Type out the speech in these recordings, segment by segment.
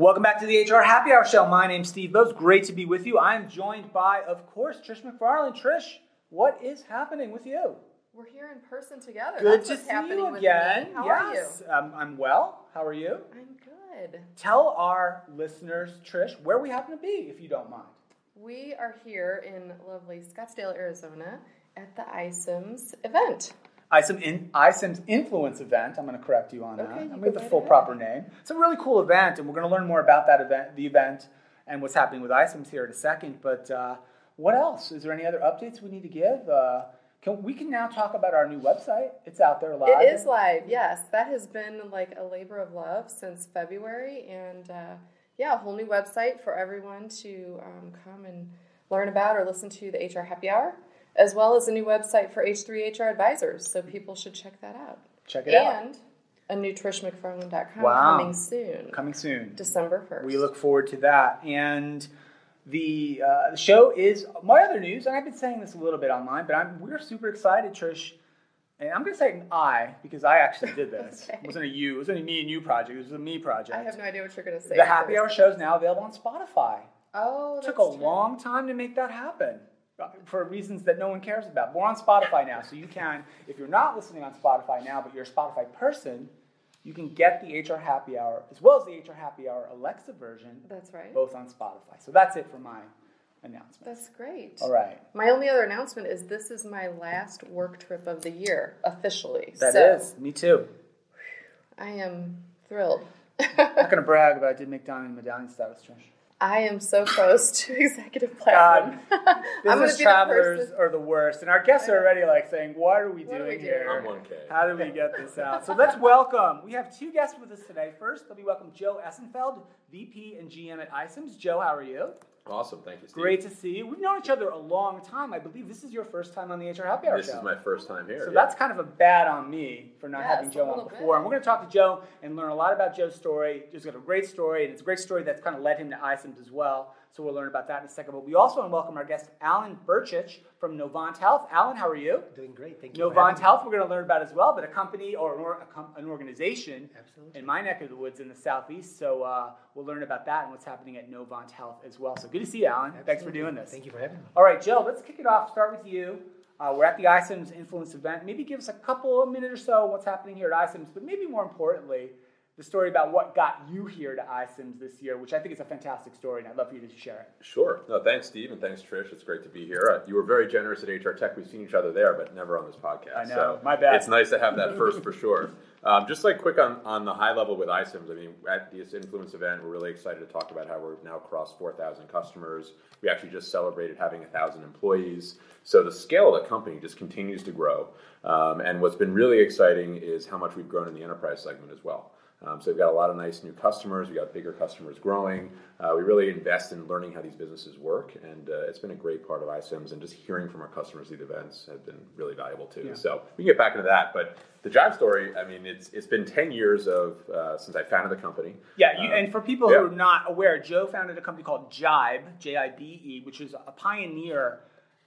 Welcome back to the HR Happy Hour Show. My name's Steve Boese. Great to be with you. I'm joined by, of course, Trish McFarlane. Trish, what is happening with you? We're here in person together. Good to see you again. How are you? I'm well. How are you? I'm good. Tell our listeners, Trish, where we happen to be, if you don't mind. We are here in lovely Scottsdale, Arizona, at the iCIMS event. iCIMS Influence event. I'm going to correct you on that. I'm going to get the full proper name. It's a really cool event, and we're going to learn more about that event, the event, and what's happening with iCIMS here in a second. But what else? Is there any other updates we need to give? We can now talk about our new website. It's out there live. It is live. Yes, that has been like a labor of love since February, and a whole new website for everyone to come and learn about or listen to the HR Happy Hour, as well as a new website for H3HR Advisors, so people should check that out. And a new trishmcfarland.com coming soon. December 1st. We look forward to that. And the show is my other news, and I've been saying this a little bit online, but we're super excited, Trish. And I'm going to say an I, because I actually did this. Okay. It wasn't a you. It wasn't a me and you project. It was a me project. I have no idea what you're going to say. The Happy Hour show is now available on Spotify. Oh, that's took a long time to make that happen, for reasons that no one cares about. We're on Spotify now, so you can, if you're not listening on Spotify now, but you're a Spotify person, you can get the HR Happy Hour, as well as the HR Happy Hour Alexa version. That's right. Both on Spotify. So that's it for my announcement. That's great. All right. My only other announcement is this is my last work trip of the year, officially. That is. Me too. I am thrilled. I'm not going to brag, but I did make Don Medallion status, Trish. I am so close to executive platinum. Business travelers are the worst. And our guests are already like saying, what are we doing here? I'm 1K. How do we get this out? So let's welcome. We have two guests with us today. First, let me welcome Joe Essenfeld, VP and GM at iCIMS. Joe, how are you? Awesome. Thank you, Steve. Great to see you. We've known each other a long time. I believe this is your first time on the HR Happy Hour show. This is my first time here. So that's kind of a bad on me for not having Joe on before. And we're going to talk to Joe and learn a lot about Joe's story. Joe's got a great story, and it's a great story that's kind of led him to iCIMS as well. So we'll learn about that in a second. But we also want to welcome our guest, Alen Brcic from Novant Health. Alen, how are you? Doing great. Thank you. Novant Health, we're going to learn about as well, but a company or an organization in my neck of the woods in the southeast. So we'll learn about that and what's happening at Novant Health as well. So good to see you, Alen. Absolutely. Thanks for doing this. Thank you for having me. All right, Jill, let's kick it off. Start with you. We're at the iCIMS Influence event. Maybe give us a minute or so what's happening here at iCIMS, but maybe more importantly, the story about what got you here to iCIMS this year, which I think is a fantastic story, and I'd love for you to share it. Sure. No, thanks, Steve, and thanks, Trish. It's great to be here. You were very generous at HR Tech. We've seen each other there, but never on this podcast. I know. So my bad. It's nice to have that first for sure. Just like quick on the high level with iCIMS, I mean, at this Influence event, we're really excited to talk about how we're now crossed 4,000 customers. We actually just celebrated having 1,000 employees. So the scale of the company just continues to grow. And what's been really exciting is how much we've grown in the enterprise segment as well. So we've got a lot of nice new customers. We've got bigger customers growing. We really invest in learning how these businesses work, and it's been a great part of iCIMS, and just hearing from our customers at the events has been really valuable too. Yeah. So we can get back into that, but the job story, I mean, it's been 10 years of since I founded the company. Yeah, and for people who are not aware, Joe founded a company called Jibe, J-I-B-E, which is a pioneer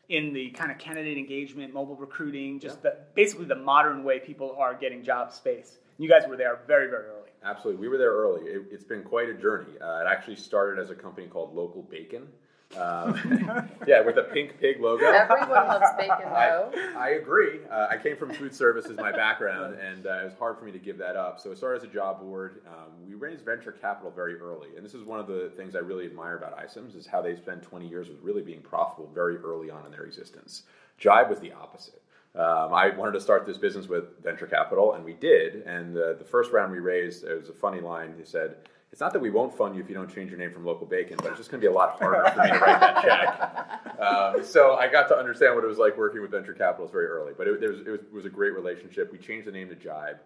in the kind of candidate engagement, mobile recruiting, just basically the modern way people are getting job space. You guys were there very, very early. Absolutely. We were there early. It's been quite a journey. It actually started as a company called Local Bacon. With a pink pig logo. Everyone loves bacon, though. I agree. I came from food service as my background, and it was hard for me to give that up. So it started as a job board. We raised venture capital very early, and this is one of the things I really admire about iCIMS is how they spend 20 years with really being profitable very early on in their existence. Jibe was the opposite. I wanted to start this business with venture capital, and we did. And the first round we raised, it was a funny line. They said, It's not that we won't fund you if you don't change your name from Local Bacon, but it's just going to be a lot harder for me to write that check. So I got to understand what it was like working with venture capitalists very early. But it was a great relationship. We changed the name to Jibe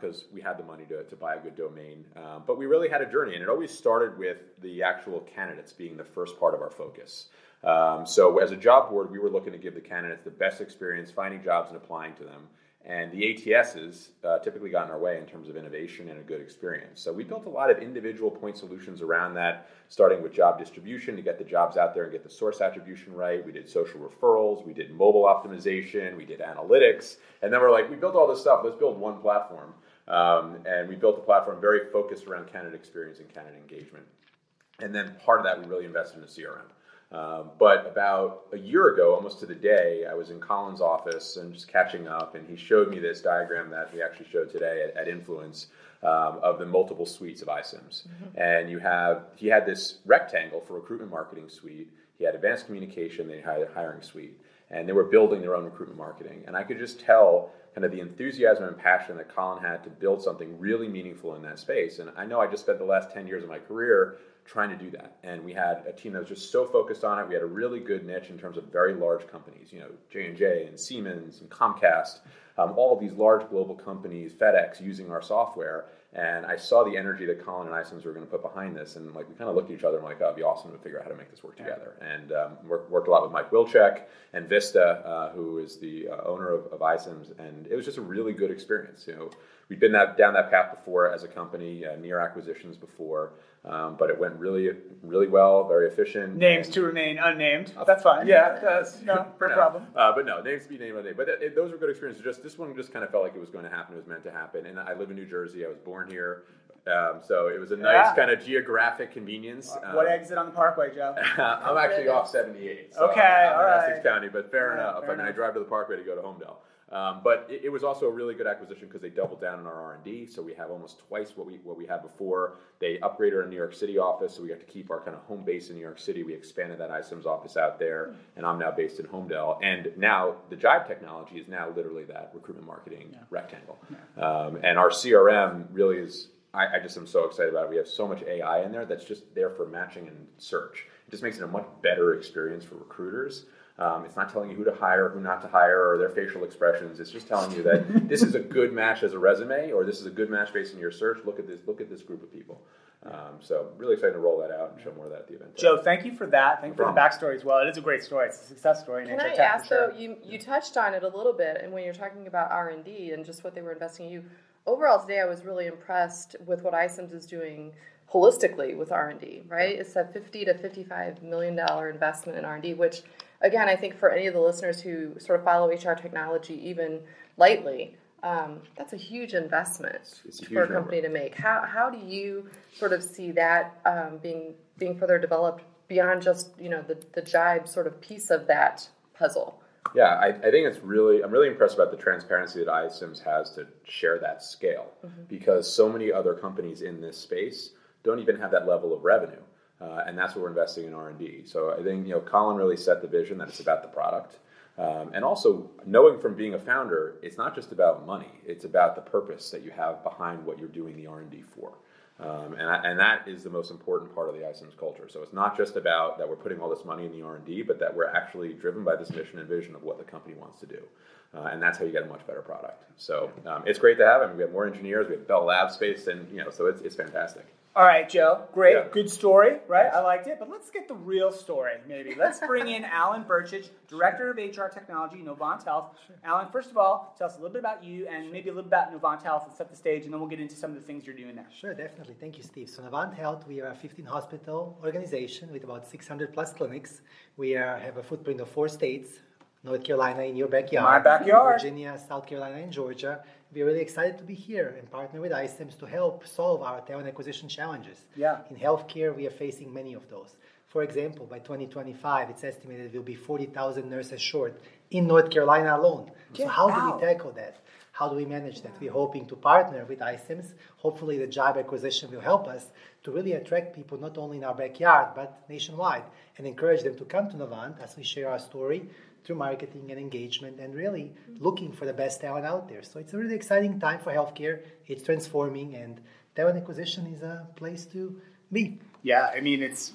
because we had the money to buy a good domain. But we really had a journey, and it always started with the actual candidates being the first part of our focus. So as a job board, we were looking to give the candidates the best experience finding jobs and applying to them. And the ATSs typically got in our way in terms of innovation and a good experience. So we built a lot of individual point solutions around that, starting with job distribution to get the jobs out there and get the source attribution right. We did social referrals. We did mobile optimization. We did analytics. And then we're like, we built all this stuff. Let's build one platform. And we built a platform very focused around candidate experience and candidate engagement. And then part of that, we really invested in a CRM. But about a year ago, almost to the day, I was in Colin's office and just catching up, and he showed me this diagram that we actually showed today at Influence of the multiple suites of iCIMS. Mm-hmm. And he had this rectangle for recruitment marketing suite, he had advanced communication, then he had a hiring suite, and they were building their own recruitment marketing. And I could just tell kind of the enthusiasm and passion that Colin had to build something really meaningful in that space. And I know I just spent the last 10 years of my career trying to do that. And we had a team that was just so focused on it. We had a really good niche in terms of very large companies, you know, J&J and Siemens and Comcast, all of these large global companies, FedEx, using our software. And I saw the energy that Colin and iCIMS were going to put behind this. And like we kind of looked at each other and like, oh, it'd be awesome to figure out how to make this work together. And worked a lot with Mike Wilczek and Vista, who is the owner of iCIMS. And it was just a really good experience. You know, we'd been down that path before as a company, near acquisitions before. But it went really, really well, very efficient. Names to remain unnamed. That's fine. Yeah, that's no problem. But no, names to be named unnamed. But those were good experiences. Just this one just kind of felt like it was going to happen. It was meant to happen. And I live in New Jersey. I was born here. So it was a nice kind of geographic convenience. What exit on the Parkway, Joe? I'm actually off 78. So okay, I'm all right. Essex County, but fair enough. I mean, I drive to the Parkway to go to Homedale. But it was also a really good acquisition because they doubled down on our R&D, so we have almost twice what we had before. They upgraded our New York City office, so we got to keep our kind of home base in New York City. We expanded that iCIMS office out there, and I'm now based in Homedale. And now the Jibe technology is now literally that recruitment marketing rectangle. Yeah. And our CRM really is, I just am so excited about it. We have so much AI in there that's just there for matching and search. It just makes it a much better experience for recruiters. It's not telling you who to hire, who not to hire, or their facial expressions. It's just telling you that this is a good match as a resume, or this is a good match based on your search. Look at this group of people. So really excited to roll that out and show more of that at the event. Joe, thank you for that. Thank you for the backstory as well. It is a great story. It's a success story. Can I ask, though, you touched on it a little bit, and when you're talking about R&D and just what they were investing in you, overall today I was really impressed with what iCIMS is doing holistically with R&D, right? Yeah. It's a $50 to $55 million investment in R&D, which... Again, I think for any of the listeners who sort of follow HR technology even lightly, that's a huge investment for a company to make. How do you sort of see that being further developed beyond just, you know, the Jibe sort of piece of that puzzle? Yeah, I think I'm really impressed about the transparency that iCIMS has to share that scale because so many other companies in this space don't even have that level of revenue. And that's what we're investing in R&D. So I think, you know, Colin really set the vision that it's about the product. And also knowing from being a founder, it's not just about money. It's about the purpose that you have behind what you're doing the R&D for. And that is the most important part of the iCIMS culture. So it's not just about that we're putting all this money in the R&D, but that we're actually driven by this mission and vision of what the company wants to do. And that's how you get a much better product. So it's great to have. I mean, we have more engineers. We have Bell Lab space. And, you know, so it's fantastic. All right, Joe. Great. Yeah. Good story, right? Yes. I liked it. But let's get the real story, maybe. Let's bring in Alen Brcic, Director of HR Technology, Novant Health. Sure. Alen, first of all, tell us a little bit about you and maybe a little about Novant Health and set the stage, and then we'll get into some of the things you're doing there. Sure, definitely. Thank you, Steve. So Novant Health, we are a 15-hospital organization with about 600-plus clinics. We have a footprint of 4 states, North Carolina in your backyard. My backyard. Virginia, South Carolina, and Georgia. We're really excited to be here and partner with iCIMS to help solve our talent acquisition challenges. Yeah. In healthcare, we are facing many of those. For example, by 2025, it's estimated we'll be 40,000 nurses short in North Carolina alone. Get so how out. Do we tackle that? How do we manage that? We're hoping to partner with iCIMS. Hopefully, the job acquisition will help us to really attract people not only in our backyard, but nationwide, and encourage them to come to Novant as we share our story, through marketing and engagement and really looking for the best talent out there. So it's a really exciting time for healthcare. It's transforming and talent acquisition is a place to be. Yeah, I mean, is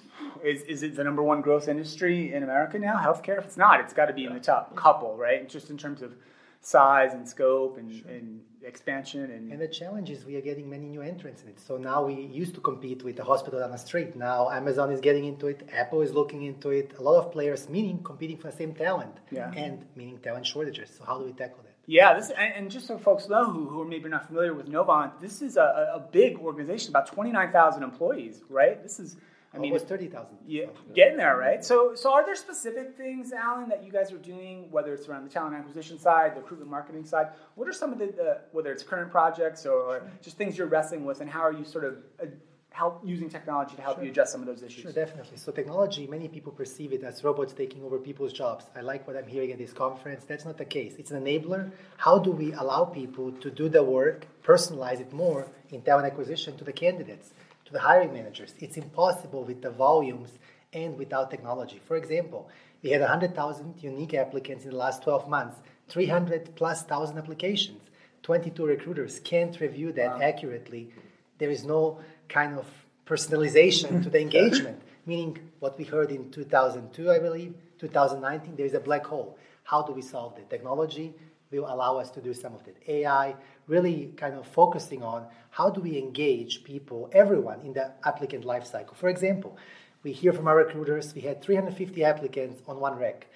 it the number one growth industry in America now, healthcare? If it's not, it's got to be in the top couple, right? Just in terms of size and scope and, and expansion. And the challenge is we are getting many new entrants in it. So now we used to compete with the hospital down the street. Now Amazon is getting into it. Apple is looking into it. A lot of players, meaning competing for the same talent and meaning talent shortages. So how do we tackle that? Yeah, this and just so folks know who are maybe not familiar with Novant, this is a big organization, about 29,000 employees, right? This is, I mean, almost 30,000. Yeah, getting there, right? So are there specific things, Alen, that you guys are doing, whether it's around the talent acquisition side, the recruitment marketing side? What are some of the whether it's current projects or just things you're wrestling with, and how are you sort of using technology to help you address some of those issues? Sure, definitely. So technology, many people perceive it as robots taking over people's jobs. I like what I'm hearing at this conference. That's not the case. It's an enabler. How do we allow people to do the work, personalize it more in talent acquisition to the candidates, to the hiring managers? It's impossible with the volumes and without technology. For example, we had 100,000 unique applicants in the last 12 months, 300,000+ applications. 22 recruiters can't review that accurately. There is no kind of personalization to the engagement, meaning what we heard in 2002, I believe, 2019, there is a black hole. How do we solve that? Technology will allow us to do some of that. AI, really kind of focusing on how do we engage people, everyone, in the applicant lifecycle. For example, we hear from our recruiters, we had 350 applicants on one rec,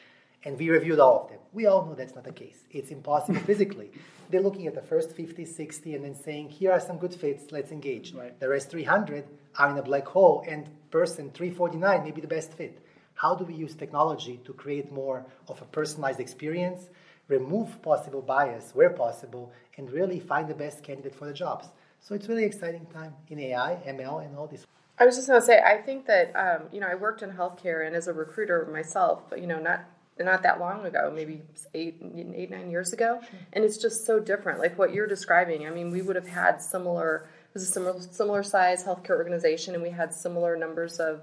and we reviewed all of them. We all know that's not the case. It's impossible physically. They're looking at the first 50, 60, and then saying, here are some good fits, let's engage. Right. The rest 300 are in a black hole, and person 349 may be the best fit. How do we use technology to create more of a personalized experience, remove possible bias where possible, and really find the best candidate for the jobs? So it's really exciting time in AI, ML, and all this. I was just going to say, I think that, I worked in healthcare, and as a recruiter myself, not that long ago, maybe 8, 9 years ago. Sure. And it's just so different. Like what you're describing, I mean, we would have had it was a similar size healthcare organization, and we had similar numbers of,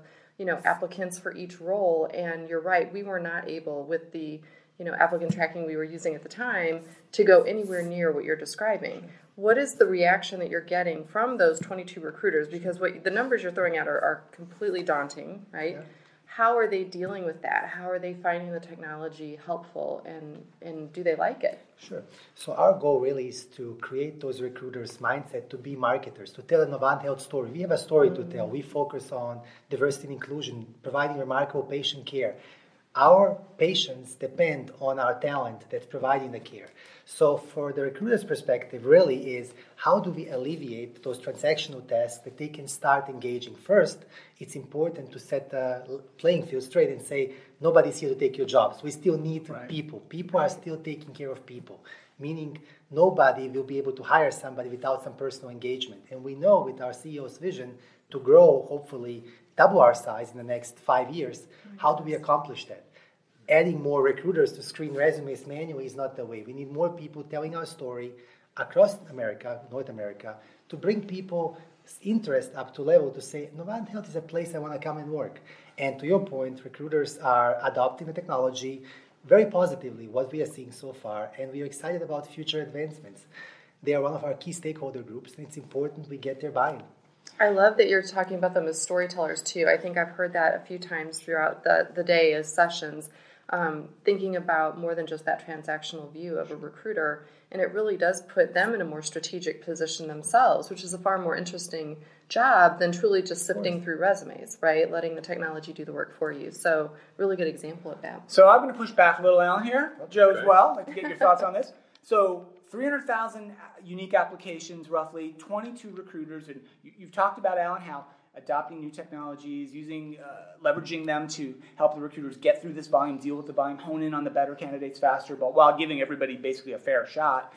applicants for each role. And you're right, we were not able with the, applicant tracking we were using at the time to go anywhere near what you're describing. Sure. What is the reaction that you're getting from those 22 recruiters? Because the numbers you're throwing out are completely daunting, right? Yeah. How are they dealing with that? How are they finding the technology helpful, and do they like it? Sure. So our goal really is to create those recruiters' mindset to be marketers, to tell a Novant Health story. We have a story to tell. We focus on diversity and inclusion, providing remarkable patient care. Our patients depend on our talent that's providing the care. So for the recruiter's perspective really is how do we alleviate those transactional tasks that they can start engaging first. It's important to set the playing field straight and say, nobody's here to take your jobs. We still need people. People are still taking care of people, meaning nobody will be able to hire somebody without some personal engagement. And we know with our CEO's vision to grow, hopefully, double our size in the next 5 years, how do we accomplish that? Adding more recruiters to screen resumes manually is not the way. We need more people telling our story across America, North America, to bring people's interest up to level to say, Novant Health is a place I want to come and work. And to your point, recruiters are adopting the technology very positively, what we are seeing so far, and we are excited about future advancements. They are one of our key stakeholder groups, and it's important we get their buy-in. I love that you're talking about them as storytellers, too. I think I've heard that a few times throughout the day as sessions, thinking about more than just that transactional view of a recruiter. And it really does put them in a more strategic position themselves, which is a far more interesting job than truly just sifting through resumes, right? Letting the technology do the work for you. So really good example of that. So I'm going to push back a little, Alen, here. Joe as well. I'd like to get your thoughts on this. So 300,000 unique applications, roughly 22 recruiters, and you've talked about, Alen, how adopting new technologies, leveraging them to help the recruiters get through this volume, deal with the volume, hone in on the better candidates faster, but while giving everybody basically a fair shot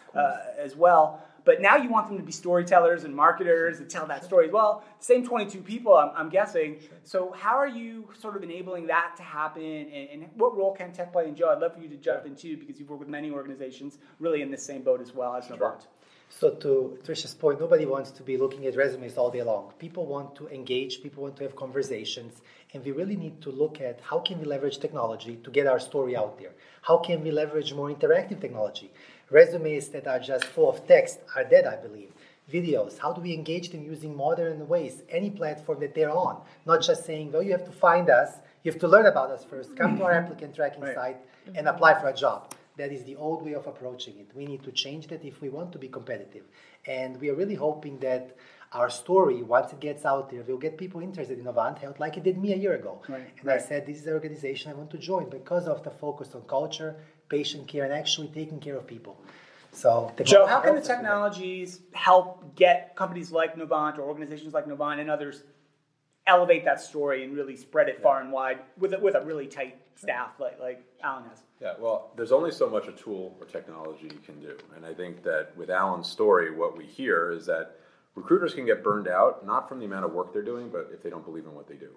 as well. But now you want them to be storytellers and marketers and tell that story as well. Same 22 people, I'm guessing. So how are you sort of enabling that to happen, and what role can tech play? And Joe, I'd love for you to jump in too, because you've worked with many organizations really in the same boat as well as Novant. So to Trish's point, nobody wants to be looking at resumes all day long. People want to engage, people want to have conversations, and we really need to look at how can we leverage technology to get our story out there? How can we leverage more interactive technology? Resumes that are just full of text are dead, I believe. videos? How do we engage them using modern ways, any platform that they're on? Not just saying, well, you have to find us, you have to learn about us first, come to our applicant tracking site and apply for a job. That is the old way of approaching it. We need to change that if we want to be competitive. And we are really hoping that our story, once it gets out there, will get people interested in Novant Health like it did me a year ago. I said, this is the organization I want to join because of the focus on culture, patient care, and actually taking care of people. So, Joe, how can the technologies help get companies like Novant or organizations like Novant and others elevate that story and really spread it far and wide with a really tight staff like Alen has? Yeah, well, there's only so much a tool or technology can do. And I think that with Alan's story, what we hear is that recruiters can get burned out, not from the amount of work they're doing, but if they don't believe in what they do.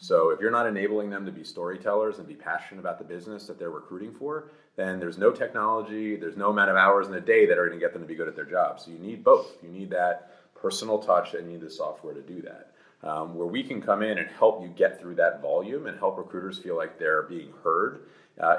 So if you're not enabling them to be storytellers and be passionate about the business that they're recruiting for, then there's no technology, there's no amount of hours in a day that are going to get them to be good at their job. So you need both. You need that personal touch and you need the software to do that. Where we can come in and help you get through that volume and help recruiters feel like they're being heard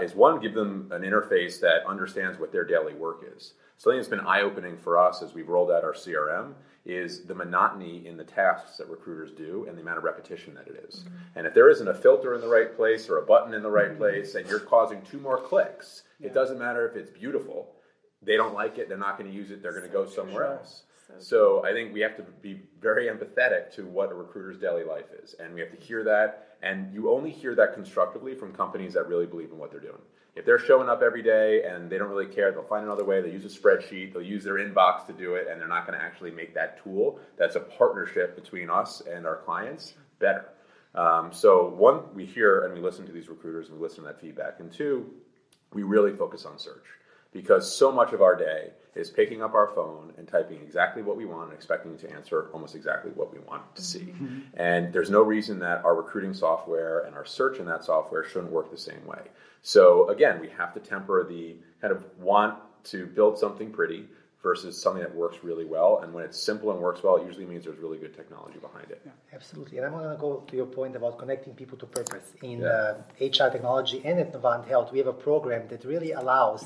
is one, give them an interface that understands what their daily work is. Something that's been eye-opening for us as we've rolled out our CRM is the monotony in the tasks that recruiters do and the amount of repetition that it is. And if there isn't a filter in the right place or a button in the right place and you're causing 2 more clicks, it doesn't matter if it's beautiful. They don't like it. They're not going to use it. They're going to go somewhere else. So I think we have to be very empathetic to what a recruiter's daily life is. And we have to hear that. And you only hear that constructively from companies that really believe in what they're doing. If they're showing up every day and they don't really care, they'll find another way. They'll use a spreadsheet. They'll use their inbox to do it. And they're not going to actually make that tool that's a partnership between us and our clients better. So one, we hear and we listen to these recruiters and we listen to that feedback. And two, we really focus on search. Because so much of our day is picking up our phone and typing exactly what we want and expecting to answer almost exactly what we want to see. And there's no reason that our recruiting software and our search in that software shouldn't work the same way. So again, we have to temper the kind of want to build something pretty versus something that works really well. And when it's simple and works well, it usually means there's really good technology behind it. Yeah, absolutely. And I'm going to go to your point about connecting people to purpose. In HR technology and at Novant Health, we have a program that really allows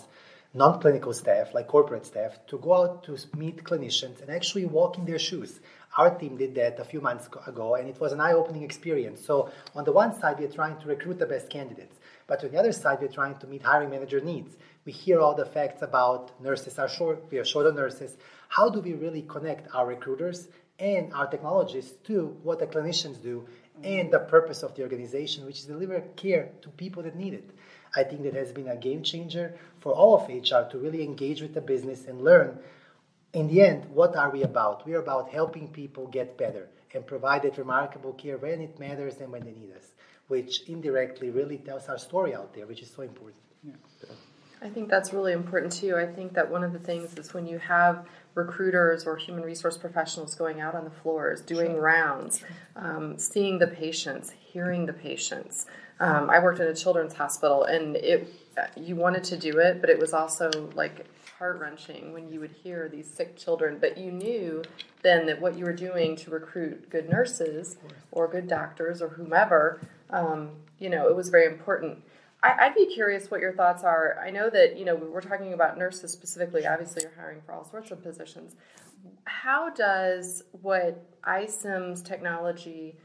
non-clinical staff, like corporate staff, to go out to meet clinicians and actually walk in their shoes. Our team did that a few months ago, and it was an eye-opening experience. So on the one side, we're trying to recruit the best candidates. But on the other side, we're trying to meet hiring manager needs. We hear all the facts about nurses are short, we are short on nurses. How do we really connect our recruiters and our technologists to what the clinicians do and the purpose of the organization, which is deliver care to people that need it? I think that has been a game changer for all of HR to really engage with the business and learn, in the end, what are we about? We are about helping people get better and provide that remarkable care when it matters and when they need us, which indirectly really tells our story out there, which is so important. Yeah. I think that's really important, too. I think that one of the things is when you have recruiters or human resource professionals going out on the floors, doing rounds, seeing the patients, hearing the patients. I worked in a children's hospital, and you wanted to do it, but it was also like heart-wrenching when you would hear these sick children. But you knew then that what you were doing to recruit good nurses or good doctors or whomever, it was very important. I'd be curious what your thoughts are. I know that, we're talking about nurses specifically. Obviously, you're hiring for all sorts of positions. How does what iCIMS technology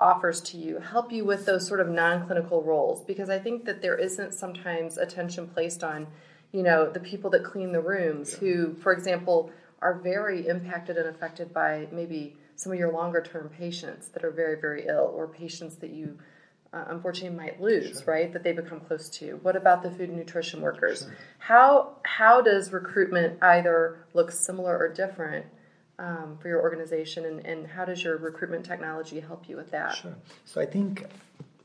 offers to you help you with those sort of non-clinical roles? Because I think that there isn't sometimes attention placed on, the people that clean the rooms who, for example, are very impacted and affected by maybe some of your longer-term patients that are very, very ill or patients that you unfortunately might lose, right, that they become close to. What about the food and nutrition workers? How does recruitment either look similar or different for your organization, and how does your recruitment technology help you with that? Sure. So I think,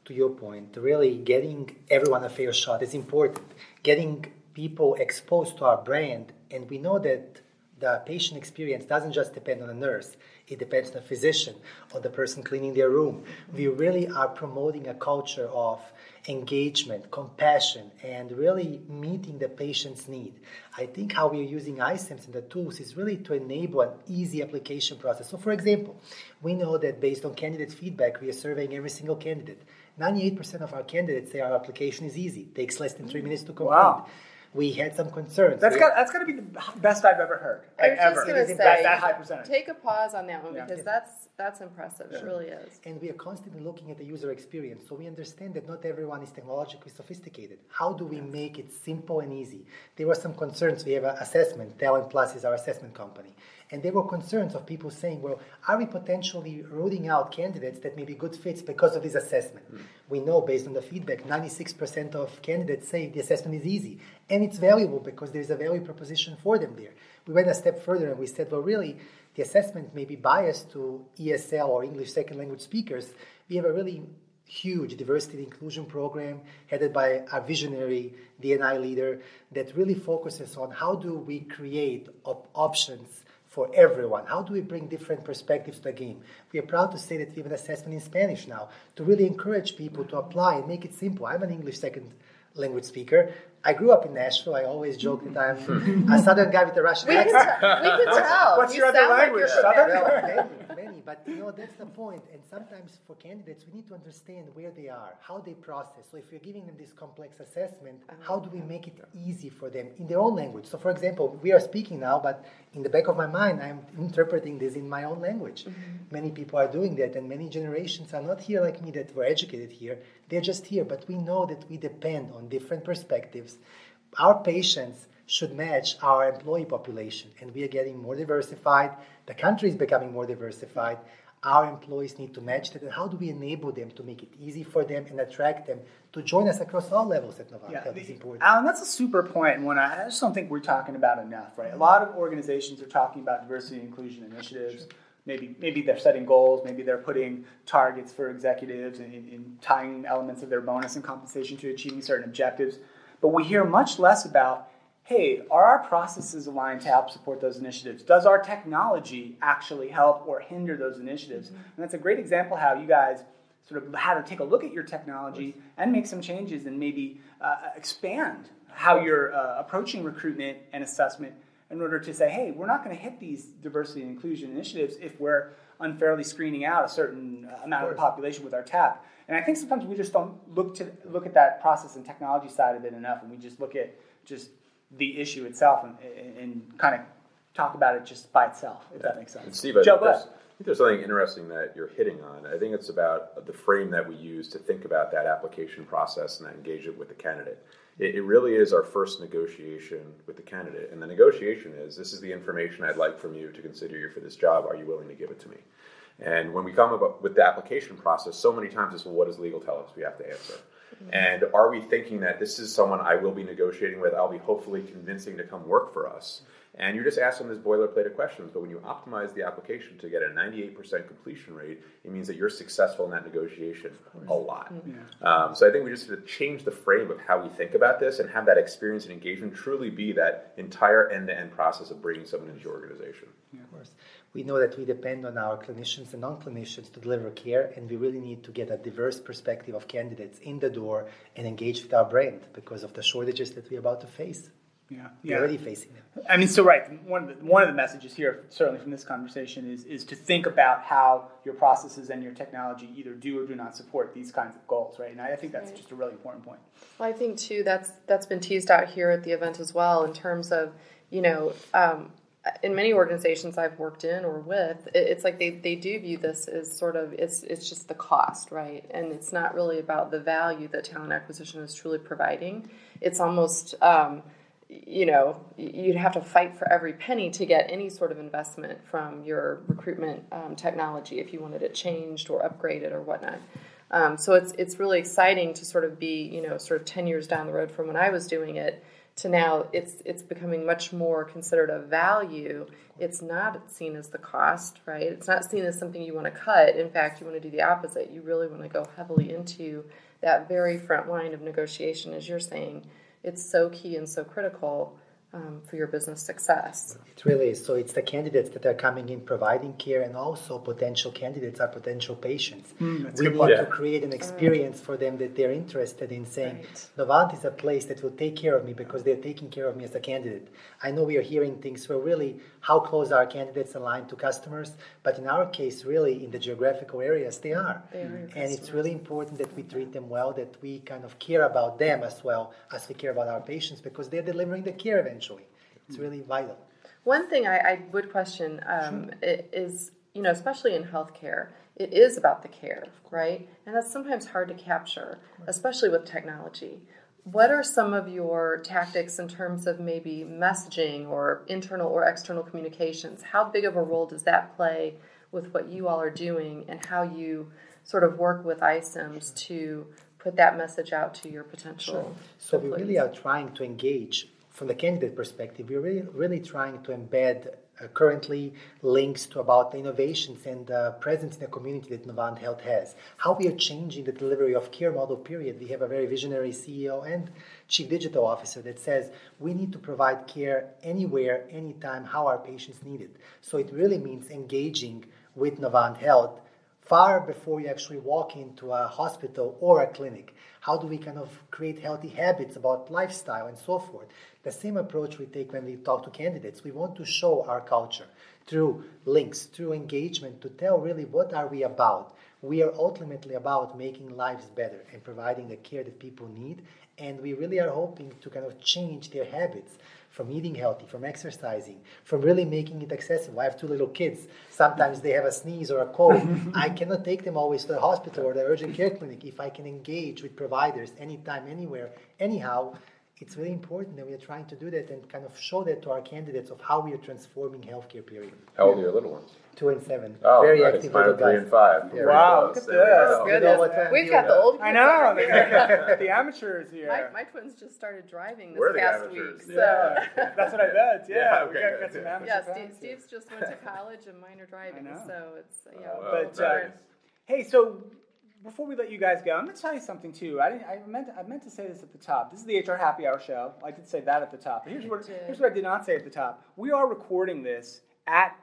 to your point, really getting everyone a fair shot is important. Getting people exposed to our brand, and we know that the patient experience doesn't just depend on a nurse. It depends on the physician, on the person cleaning their room. We really are promoting a culture of engagement, compassion, and really meeting the patient's need. I think how we're using iCIMS and the tools is really to enable an easy application process. So, for example, we know that based on candidate feedback, we are surveying every single candidate. 98% of our candidates say our application is easy. It takes less than 3 minutes to complete. Wow. we had some concerns. That's got to be the best I've ever heard. That high percentage. Take a pause on that one because that's impressive. Sure. It really is. And we are constantly looking at the user experience, so we understand that not everyone is technologically sophisticated. How do we make it simple and easy? There were some concerns. We have an assessment. Talent Plus is our assessment company. And there were concerns of people saying, well, are we potentially ruling out candidates that may be good fits because of this assessment? Mm. We know, based on the feedback, 96% of candidates say the assessment is easy. And it's valuable because there's a value proposition for them there. We went a step further and we said, well, really, the assessment may be biased to ESL or English second language speakers. We have a really huge diversity and inclusion program headed by a visionary D&I leader that really focuses on how do we create options for everyone. How do we bring different perspectives to the game? We are proud to say that we have an assessment in Spanish now to really encourage people to apply and make it simple. I'm an English second language speaker. I grew up in Nashville. I always joke that I'm a Southern guy with a Russian accent. We can tell. What's your other language? Southern? Well, many, but that's the point. And sometimes for candidates, we need to understand where they are, how they process. So if you're giving them this complex assessment, how do we make it easy for them in their own language? So for example, we are speaking now, but in the back of my mind, I'm interpreting this in my own language. Mm-hmm. Many people are doing that, and many generations are not here like me that were educated here. They're just here, but we know that we depend on different perspectives. Our patients should match our employee population, and we are getting more diversified. The country is becoming more diversified. Our employees need to match that, and how do we enable them to make it easy for them and attract them to join us across all levels at Novant Health is important. Alen, that's a super point, and one I just don't think we're talking about enough, right? A lot of organizations are talking about diversity and inclusion initiatives. Sure. Maybe they're setting goals, maybe they're putting targets for executives and tying elements of their bonus and compensation to achieving certain objectives. But we hear much less about, hey, are our processes aligned to help support those initiatives? Does our technology actually help or hinder those initiatives? Mm-hmm. And that's a great example how you guys sort of had to take a look at your technology and make some changes and maybe expand how you're approaching recruitment and assessment in order to say, hey, we're not going to hit these diversity and inclusion initiatives if we're unfairly screening out a certain amount of the population with our TAP. And I think sometimes we just don't look at that process and technology side of it enough, and we just look at just the issue itself and kind of talk about it just by itself, if that makes sense. And Steve, I think there's something interesting that you're hitting on. I think it's about the frame that we use to think about that application process and that engagement with the candidate. It really is our first negotiation with the candidate. And the negotiation is, this is the information I'd like from you to consider you for this job. Are you willing to give it to me? And when we come up with the application process, so many times it's, well, what does legal tell us we have to answer? Mm-hmm. And are we thinking that this is someone I will be negotiating with, I'll be hopefully convincing to come work for us? And you're just asking this boilerplate of questions, but when you optimize the application to get a 98% completion rate, it means that you're successful in that negotiation a lot. Mm-hmm. So I think we just have to change the frame of how we think about this and have that experience and engagement truly be that entire end-to-end process of bringing someone into your organization. Yeah, of course. We know that we depend on our clinicians and non-clinicians to deliver care, and we really need to get a diverse perspective of candidates in the door and engage with our brand because of the shortages that we're about to face. We're already facing them. I mean, so right, one of the messages here, certainly from this conversation, is to think about how your processes and your technology either do or do not support these kinds of goals, right? And I think that's just a really important point. Well, I think, too, that's been teased out here at the event as well in terms of, in many organizations I've worked in or with, it's like they do view this as sort of, it's just the cost, right? And it's not really about the value that talent acquisition is truly providing. It's almost... you'd have to fight for every penny to get any sort of investment from your recruitment technology if you wanted it changed or upgraded or whatnot. So it's really exciting to sort of be, sort of 10 years down the road from when I was doing it to now it's becoming much more considered a value. It's not seen as the cost, right? It's not seen as something you want to cut. In fact, you want to do the opposite. You really want to go heavily into that very front line of negotiation, as you're saying. It's so key and so critical for your business success. It really is. So it's the candidates that are coming in providing care, and also potential candidates are potential patients. We want to create an experience for them that they're interested in, saying, Novant is a place that will take care of me because they're taking care of me as a candidate. I know we are hearing things where really how close are candidates aligned to customers, but in our case, really in the geographical areas, they are. And it's really important that we treat them well, that we kind of care about them as well as we care about our patients, because they're delivering the care eventually. It's really vital. One thing I would question is, you know, especially in healthcare, it is about the care, right? And that's sometimes hard to capture, especially with technology. What are some of your tactics in terms of maybe messaging or internal or external communications? How big of a role does that play with what you all are doing and how you sort of work with iCIMS to put that message out to your potential So employees? We really are trying to engage. From the candidate perspective, we're really trying to embed currently links to about the innovations and the presence in the community that Novant Health has. How we are changing the delivery of care model, period. We have a very visionary CEO and Chief Digital Officer that says we need to provide care anywhere, anytime, how our patients need it. So it really means engaging with Novant Health far before you actually walk into a hospital or a clinic. How do we kind of create healthy habits about lifestyle and so forth? The same approach we take when we talk to candidates. We want to show our culture through links, through engagement, to tell really what are we about. We are ultimately about making lives better and providing the care that people need. And we really are hoping to kind of change their habits from eating healthy, from exercising, from really making it accessible. I have two little kids. Sometimes they have a sneeze or a cold. I cannot take them always to the hospital or the urgent care clinic. If I can engage with providers anytime, anywhere, anyhow, it's really important that we are trying to do that and kind of show that to our candidates of how we are transforming healthcare, period. How old are your little ones? 2 and 7. Oh, very active little guys. 3 and 5. Yeah, wow, look at this. We've got the old kids. I know. The amateurs here. My twins just started driving this past week. So that's what I bet. Yeah, okay, we got some amateurs. Yeah, Steve's just went to college and mine are driving. So it's so. Before we let you guys go, I'm going to tell you something, too. I meant to say this at the top. This is the HR Happy Hour show. I did say that at the top. But here's what I did not say at the top. We are recording this at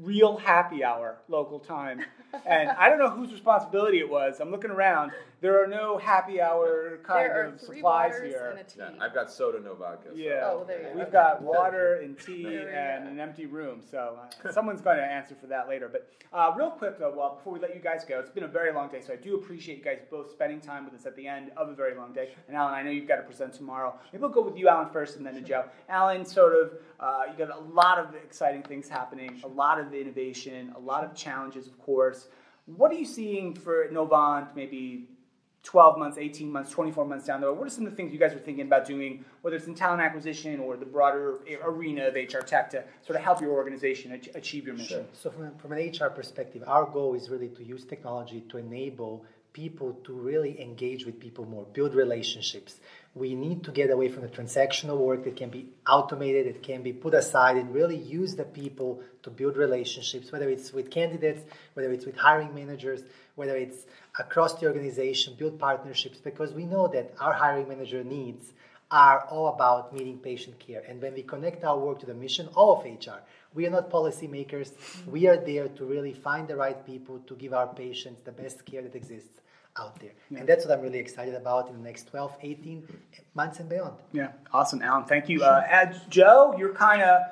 real happy hour, local time. And I don't know whose responsibility it was. I'm looking around. There are no happy hour kind of supplies here. Yeah, I've got soda, no vodka. So. Yeah, we've got water and tea and an empty room. So someone's going to answer for that later. But real quick, though, before we let you guys go, it's been a very long day. So I do appreciate you guys both spending time with us at the end of a very long day. And Alen, I know you've got to present tomorrow. Maybe we'll go with you, Alen, first, and then to Joe. Alen, sort of, you got a lot of exciting things happening, a lot of innovation, a lot of challenges, of course. What are you seeing for Novant, maybe 12 months, 18 months, 24 months down the road? What are some of the things you guys are thinking about doing, whether it's in talent acquisition or the broader arena of HR tech to sort of help your organization achieve your mission? Sure. So from an HR perspective, our goal is really to use technology to enable people to really engage with people more, build relationships. We need to get away from the transactional work that can be automated, it can be put aside, and really use the people to build relationships, whether it's with candidates, whether it's with hiring managers, whether it's across the organization, build partnerships, because we know that our hiring manager needs are all about meeting patient care. And when we connect our work to the mission, all of HR, we are not policymakers. We are there to really find the right people to give our patients the best care that exists out there. Yeah. And that's what I'm really excited about in the next 12, 18 months and beyond. Yeah, awesome, Alen. Thank you. Joe, you're kind of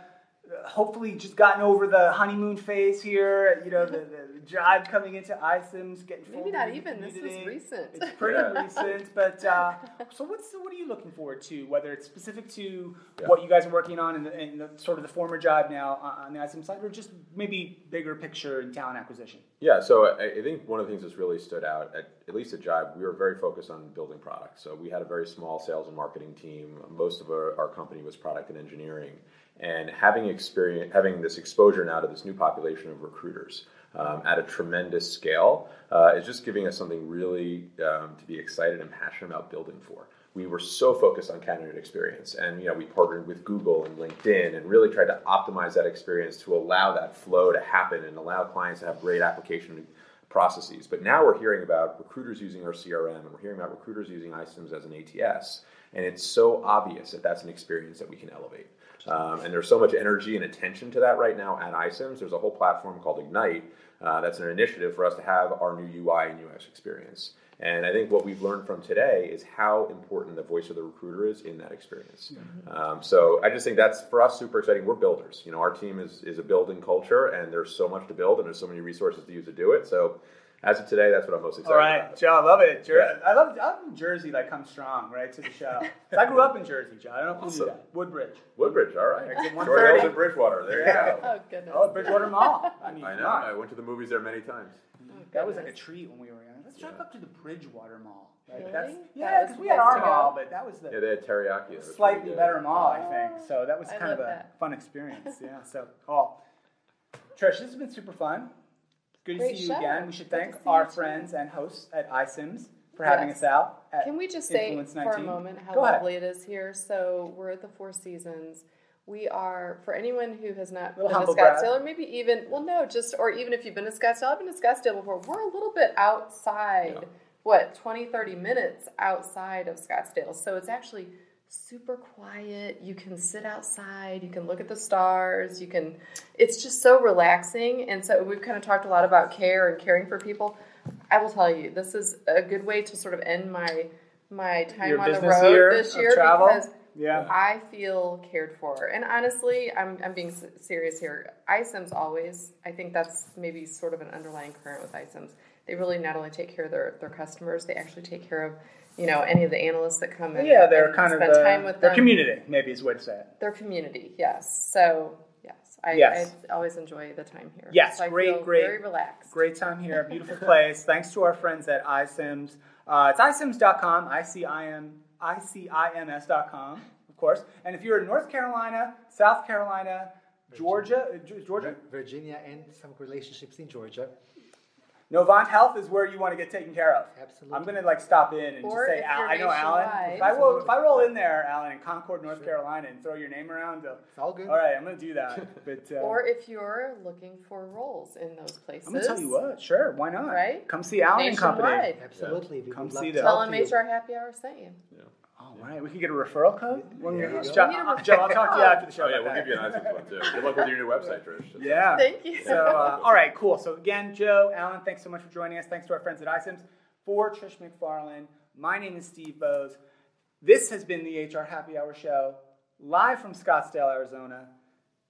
hopefully just gotten over the honeymoon phase here, you know, the jibe coming into iCIMS, getting folded. Maybe not even, this was recent. It's pretty recent, but so what are you looking forward to, whether it's specific to what you guys are working on in the sort of the former jibe now on the iCIMS side, or just maybe bigger picture in talent acquisition? Yeah, so I think one of the things that's really stood out, at least at jibe, we were very focused on building products. So we had a very small sales and marketing team. Most of our company was product and engineering. And having this exposure now to this new population of recruiters at a tremendous scale is just giving us something really to be excited and passionate about building for. We were so focused on candidate experience, and we partnered with Google and LinkedIn and really tried to optimize that experience to allow that flow to happen and allow clients to have great application processes. But now we're hearing about recruiters using our CRM, and we're hearing about recruiters using iCIMS as an ATS, and it's so obvious that that's an experience that we can elevate. And there's so much energy and attention to that right now at iCIMS. There's a whole platform called Ignite that's an initiative for us to have our new UI and UX experience. And I think what we've learned from today is how important the voice of the recruiter is in that experience. Mm-hmm. So I just think that's, for us, super exciting. We're builders. You know, our team is a building culture, and there's so much to build, and there's so many resources to use to do it. So as of today, that's what I'm most excited about. All right, about. Joe, I love it. I love Jersey, like, comes strong, right, to the show. I grew up in Jersey, Joe. I don't know if you knew that. Woodbridge, all right. Jordan Hills in Bridgewater. There you go. Oh, goodness. Oh, Bridgewater Mall. I know. I went to the movies there many times. That was like a treat when we were young. Let's drive up to the Bridgewater Mall. Right? Really? Because we had our mall, but that was the they had teriyaki. It was slightly better mall, I think. So that was kind of a fun experience. Yeah. So, Trish, this has been super fun. Good to see you again. We should thank our friends and hosts at iCIMS for having us out. Can we just say for a moment how lovely it is here? So we're at the Four Seasons. We are, for anyone who has not been to Scottsdale, or maybe even, even if you've been to Scottsdale, I've been to Scottsdale before, we're a little bit outside, 20-30 minutes outside of Scottsdale. So it's actually super quiet. You can sit outside. You can look at the stars. It's just so relaxing. And so we've kind of talked a lot about care and caring for people. I will tell you, this is a good way to sort of end my time on the road this year, because I feel cared for. And honestly, I'm being serious here. iCIMS always, I think that's maybe sort of an underlying current with iCIMS. They really not only take care of their customers, they actually take care of, any of the analysts that come in. Yeah, they're kind of time with their community, maybe is what it's at. Their community, yes. So, I always enjoy the time here. Yes, so I feel very relaxed. Great time here, beautiful place. Thanks to our friends at iCIMS. It's iCIMS.com, ICIMS.com, of course. And if you're in North Carolina, South Carolina, Georgia, Virginia, and some relationships in Georgia, Novant Health is where you want to get taken care of. Absolutely. I'm going to stop in and just say, I know Alen. If I roll in there, Alen, in Concord, North Carolina, and throw your name around, it's all good. All right, I'm going to do that. But or if you're looking for roles in those places, I'm going to tell you what. Sure, why not? Right? Come see Alen and Company. Absolutely. Yeah. Come see them. Tell them HR Happy Hour sent you. Yeah. All right, we can get a referral code. Joe, I'll talk to you after the show. We'll give you an iCIMS one too. Good luck with your new website, Trish. Yeah, thank you. So, all right, cool. So again, Joe, Alen, thanks so much for joining us. Thanks to our friends at iCIMS. For Trish McFarlane, my name is Steve Boese. This has been the HR Happy Hour show, live from Scottsdale, Arizona.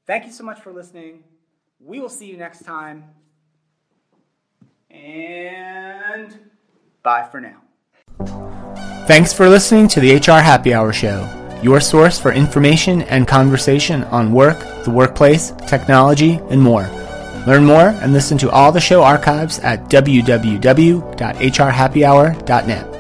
Thank you so much for listening. We will see you next time, and bye for now. Thanks for listening to the HR Happy Hour Show, your source for information and conversation on work, the workplace, technology, and more. Learn more and listen to all the show archives at www.hrhappyhour.net.